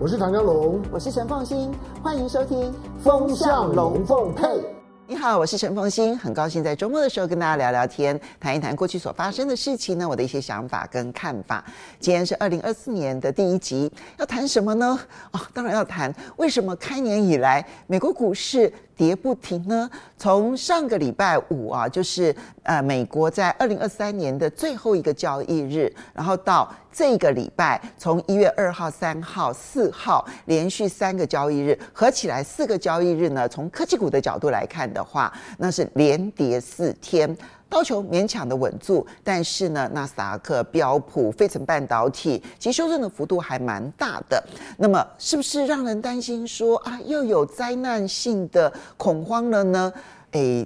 我是唐湘龙，我是陈凤馨，欢迎收听《风向龙凤配》。你好，我是陈凤馨，很高兴在周末的时候跟大家聊聊天，谈一谈过去所发生的事情呢，我的一些想法跟看法。今天是2024年的第一集，要谈什么呢？哦，当然要谈为什么开年以来美国股市跌不停呢？从上个礼拜五啊，就是美国在2023年的最后一个交易日，然后到这个礼拜，从1月2号、3号、4号连续3个交易日，合起来4个交易日呢，从科技股的角度来看的话，那是连跌4天。道琼勉强的稳住，但是呢，纳斯达克、标普、费城半导体其实修正的幅度还蛮大的。那么，是不是让人担心说啊，又有灾难性的恐慌了呢？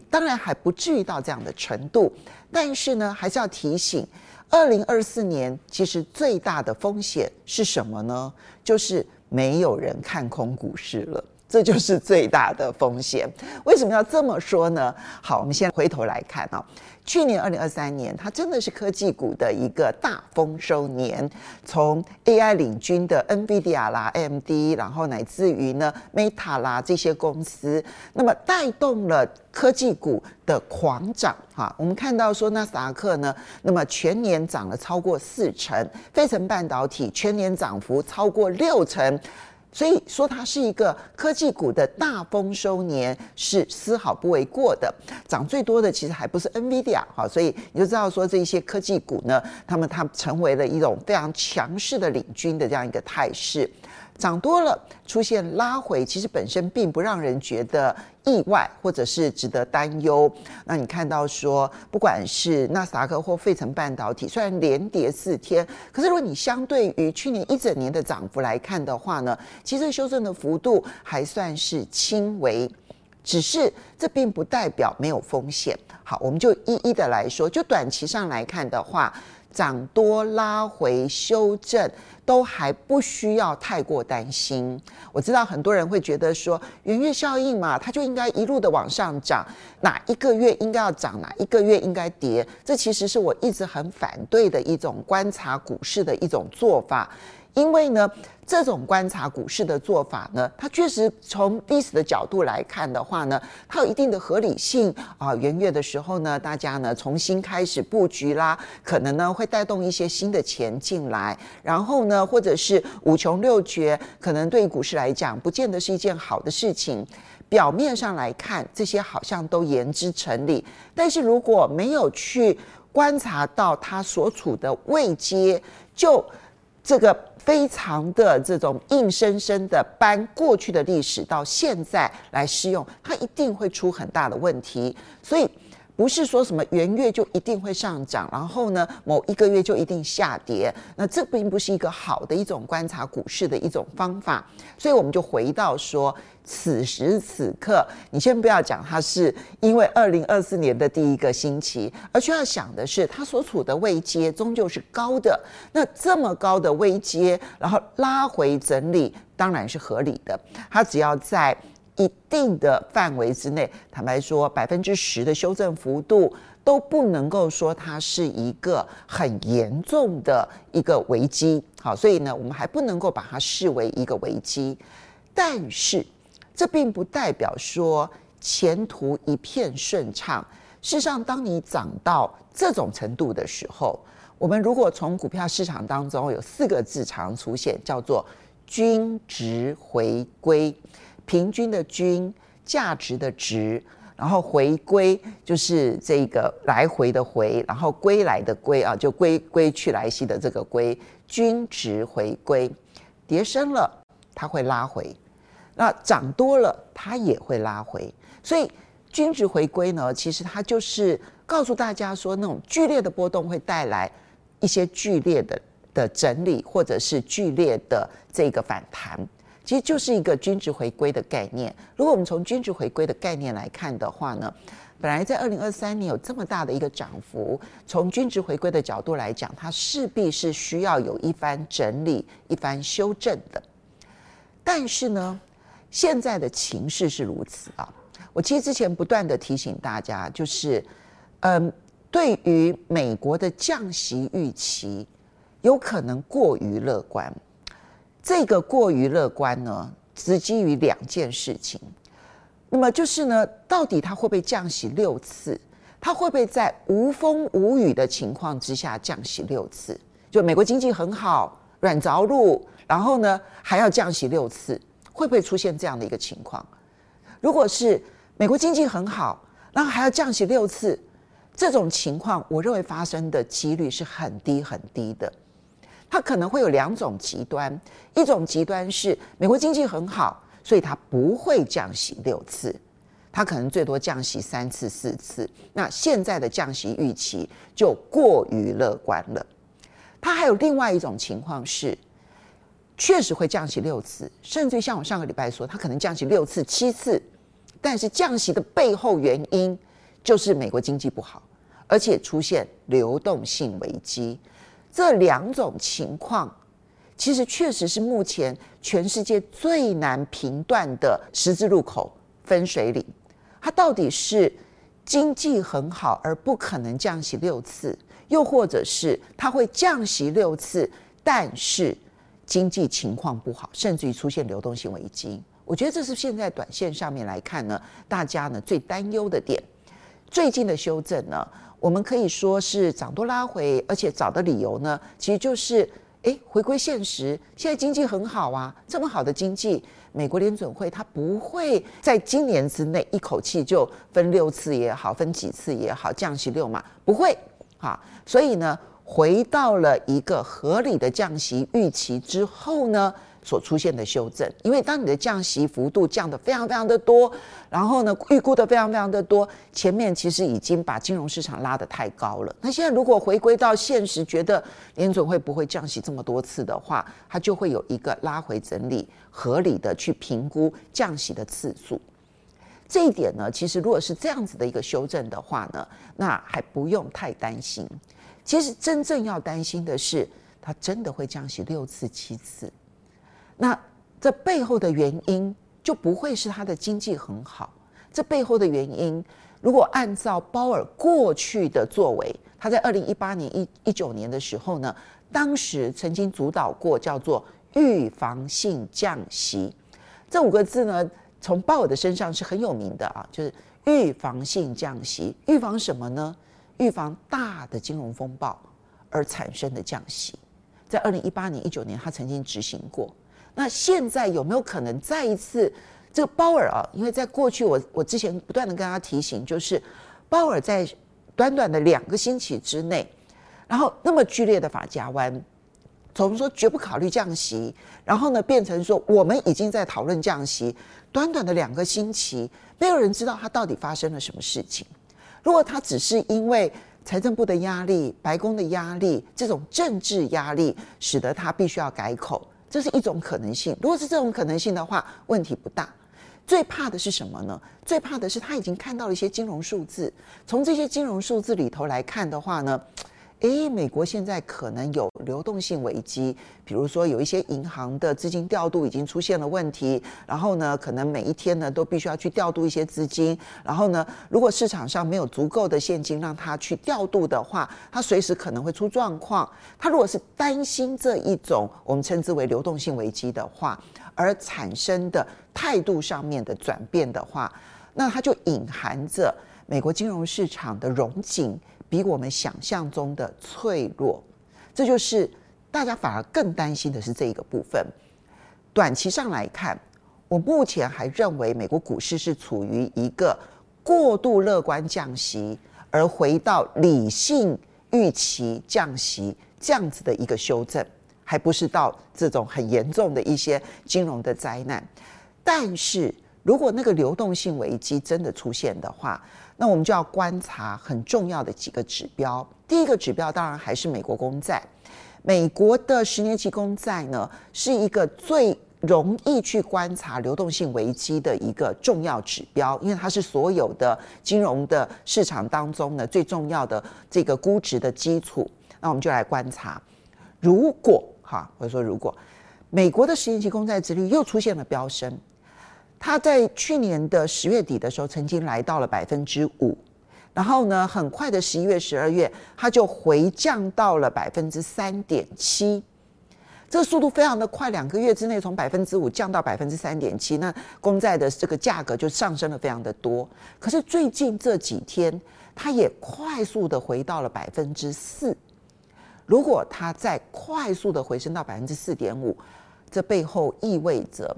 当然还不至于到这样的程度，但是呢，还是要提醒，2024年其实最大的风险是什么呢？就是没有人看空股市了。这就是最大的风险。为什么要这么说呢？好，我们先回头来看啊，去年2023年，它真的是科技股的一个大丰收年。从 AI 领军的 NVIDIA 啦、AMD， 然后乃至于呢 Meta 啦这些公司，那么带动了科技股的狂涨哈。我们看到说纳斯达克呢，那么全年涨了超过40%，费城半导体全年涨幅超过60%。所以说它是一个科技股的大丰收年是丝毫不为过的，涨最多的其实还不是 NVIDIA 哈，所以你就知道说这些科技股呢，它成为了一种非常强势的领军的这样一个态势，涨多了出现拉回，其实本身并不让人觉得意外或者是值得担忧。那你看到说，不管是纳斯达克或费城半导体，虽然连跌4天，可是如果你相对于去年一整年的涨幅来看的话呢，其实修正的幅度还算是轻微，只是这并不代表没有风险。好，我们就一一的来说，就短期上来看的话，涨多拉回修正都还不需要太过担心。我知道很多人会觉得说元月效应嘛，它就应该一路的往上涨，哪一个月应该要涨，哪一个月应该跌，这其实是我一直很反对的一种观察股市的一种做法。因为呢，这种观察股市的做法呢，它确实从历史的角度来看的话呢，它有一定的合理性啊。元月的时候呢，大家呢重新开始布局啦，可能呢会带动一些新的钱进来，然后呢，或者是五穷六绝，可能对于股市来讲，不见得是一件好的事情。表面上来看，这些好像都言之成理，但是如果没有去观察到它所处的位阶，就这个非常的这种硬生生的搬过去的历史到现在来适用，它一定会出很大的问题。所以不是说什么元月就一定会上涨，然后呢某一个月就一定下跌，那这并不是一个好的一种观察股市的一种方法。所以我们就回到说，此时此刻你先不要讲它是因为2024年的第一个星期，而需要想的是它所处的位阶终究是高的，那这么高的位阶然后拉回整理当然是合理的。它只要在一定的范围之内，坦白说10%的修正幅度都不能够说它是一个很严重的一个危机。好，所以呢我们还不能够把它视为一个危机，但是这并不代表说前途一片顺畅。事实上，当你涨到这种程度的时候，我们如果从股票市场当中有4个字常出现，叫做均值回归。平均的均，价值的值，然后回归就是这个来回的回，然后归来的归啊，就归去来兮的这个归，均值回归。跌深了它会拉回，那涨多了它也会拉回。所以均值回归呢，其实它就是告诉大家说，那种剧烈的波动会带来一些剧烈的整理，或者是剧烈的这个反弹。其实就是一个均值回归的概念。如果我们从均值回归的概念来看的话呢，本来在2023年有这么大的一个涨幅，从均值回归的角度来讲，它势必是需要有一番整理、一番修正的。但是呢，现在的情势是如此啊。我其实之前不断的提醒大家，就是对于美国的降息预期有可能过于乐观。这个过于乐观呢，只基于两件事情，那么就是呢，到底它会不会降息6次？它会不会在无风无雨的情况之下降息6次？就美国经济很好，软着陆，然后呢还要降息6次，会不会出现这样的一个情况？如果是美国经济很好，然后还要降息6次，这种情况我认为发生的几率是很低很低的。它可能会有2种极端，一种极端是美国经济很好，所以它不会降息6次，它可能最多降息3次4次。那现在的降息预期就过于乐观了。它还有另外一种情况是，确实会降息6次，甚至像我上个礼拜说，它可能降息6次7次，但是降息的背后原因就是美国经济不好，而且出现流动性危机。这2种情况其实确实是目前全世界最难评断的十字路口分水岭。它到底是经济很好而不可能降息6次，又或者是它会降息6次，但是经济情况不好，甚至于出现流动性危机。我觉得这是现在短线上面来看呢，大家呢最担忧的点。最近的修正呢，我们可以说是涨多拉回，而且找的理由呢，其实就是回归现实。现在经济很好啊，这么好的经济，美国联准会它不会在今年之内一口气就分6次也好，分几次也好，降息6嘛，不会啊。所以呢，回到了一个合理的降息预期之后呢，所出现的修正。因为当你的降息幅度降得非常非常的多，然后呢预估得非常非常的多，前面其实已经把金融市场拉得太高了。那现在如果回归到现实，觉得联准会不会降息这么多次的话，它就会有一个拉回整理，合理的去评估降息的次数。这一点呢，其实如果是这样子的一个修正的话呢，那还不用太担心。其实真正要担心的是，它真的会降息6次7次。那这背后的原因就不会是他的经济很好，这背后的原因，如果按照鲍尔过去的作为，他在2018年、19年的时候呢，当时曾经主导过叫做预防性降息，这5个字呢，从鲍尔的身上是很有名的啊，就是预防性降息。预防什么呢？预防大的金融风暴而产生的降息，在2018年、19年他曾经执行过。那现在有没有可能再一次？这个鲍尔啊，因为在过去我之前不断的跟他提醒，就是鲍尔在短短的2个星期之内，然后那么剧烈的法家湾，从说绝不考虑降息，然后呢变成说我们已经在讨论降息，短短的2个星期，没有人知道他到底发生了什么事情。如果他只是因为财政部的压力、白宫的压力，这种政治压力使得他必须要改口，这是一种可能性。如果是这种可能性的话，问题不大。最怕的是什么呢？最怕的是他已经看到了一些金融数字，从这些金融数字里头来看的话呢，美国现在可能有流动性危机，比如说有一些银行的资金调度已经出现了问题，然后呢可能每一天呢都必须要去调度一些资金，然后呢如果市场上没有足够的现金让他去调度的话，他随时可能会出状况。他如果是担心这一种我们称之为流动性危机的话而产生的态度上面的转变的话，那他就隐含着美国金融市场的融景比我们想象中的脆弱，这就是大家反而更担心的是这一个部分。短期上来看，我目前还认为美国股市是处于一个过度乐观降息，而回到理性预期降息这样子的一个修正，还不是到这种很严重的一些金融的灾难。但是如果那个流动性危机真的出现的话，那我们就要观察很重要的几个指标。第一个指标当然还是美国公债，美国的10年期公债呢是一个最容易去观察流动性危机的一个重要指标，因为它是所有的金融的市场当中呢最重要的这个估值的基础。那我们就来观察，如果如果美国的10年期公债殖利率又出现了飙升。它在去年的10月底的时候曾经来到了5%，然后呢，很快的11月、12月，它就回降到了3.7%。这个速度非常的快，2个月之内从5%降到3.7%，那公债的这个价格就上升了非常的多。可是最近这几天，它也快速的回到了4%。如果它再快速的回升到4.5%，这背后意味着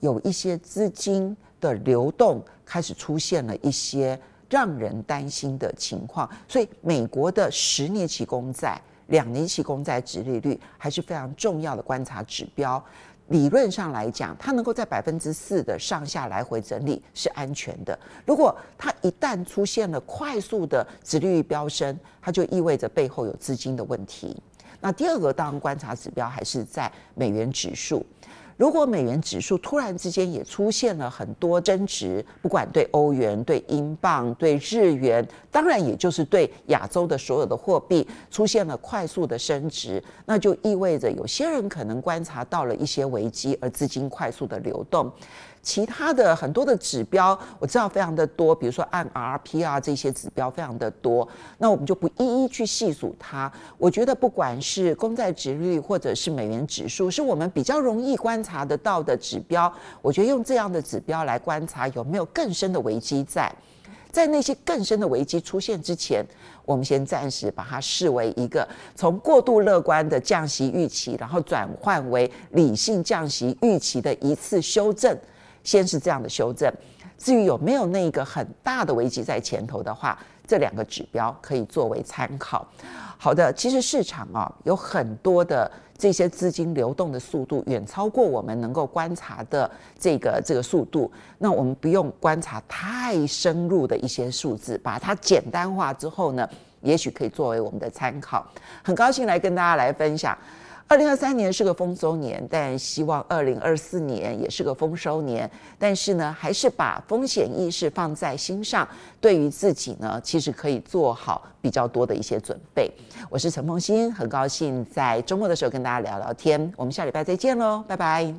有一些资金的流动开始出现了一些让人担心的情况，所以美国的10年期公债、2年期公债殖利率还是非常重要的观察指标。理论上来讲，它能够在4%的上下来回整理是安全的。如果它一旦出现了快速的殖利率飙升，它就意味着背后有资金的问题。那第二个当然观察指标还是在美元指数。如果美元指数突然之间也出现了很多增值，不管对欧元、对英镑、对日元，当然也就是对亚洲的所有的货币出现了快速的升值，那就意味着有些人可能观察到了一些危机，而资金快速的流动。其他的很多的指标我知道非常的多，比如说按 RPR 这些指标非常的多，那我们就不一一去细数它。我觉得不管是公债殖利率或者是美元指数，是我们比较容易观察得到的指标。我觉得用这样的指标来观察有没有更深的危机在那些更深的危机出现之前，我们先暂时把它视为一个从过度乐观的降息预期，然后转换为理性降息预期的一次修正，先是这样的修正。至于有没有那个很大的危机在前头的话，这2个指标可以作为参考。好的，其实市场有很多的这些资金流动的速度远超过我们能够观察的这个速度，那我们不用观察太深入的一些数字，把它简单化之后呢，也许可以作为我们的参考。很高兴来跟大家来分享。2023年是个丰收年，但希望2024年也是个丰收年。但是呢，还是把风险意识放在心上，对于自己呢，其实可以做好比较多的一些准备。我是陈凤馨，很高兴在周末的时候跟大家聊聊天。我们下礼拜再见喽，拜拜。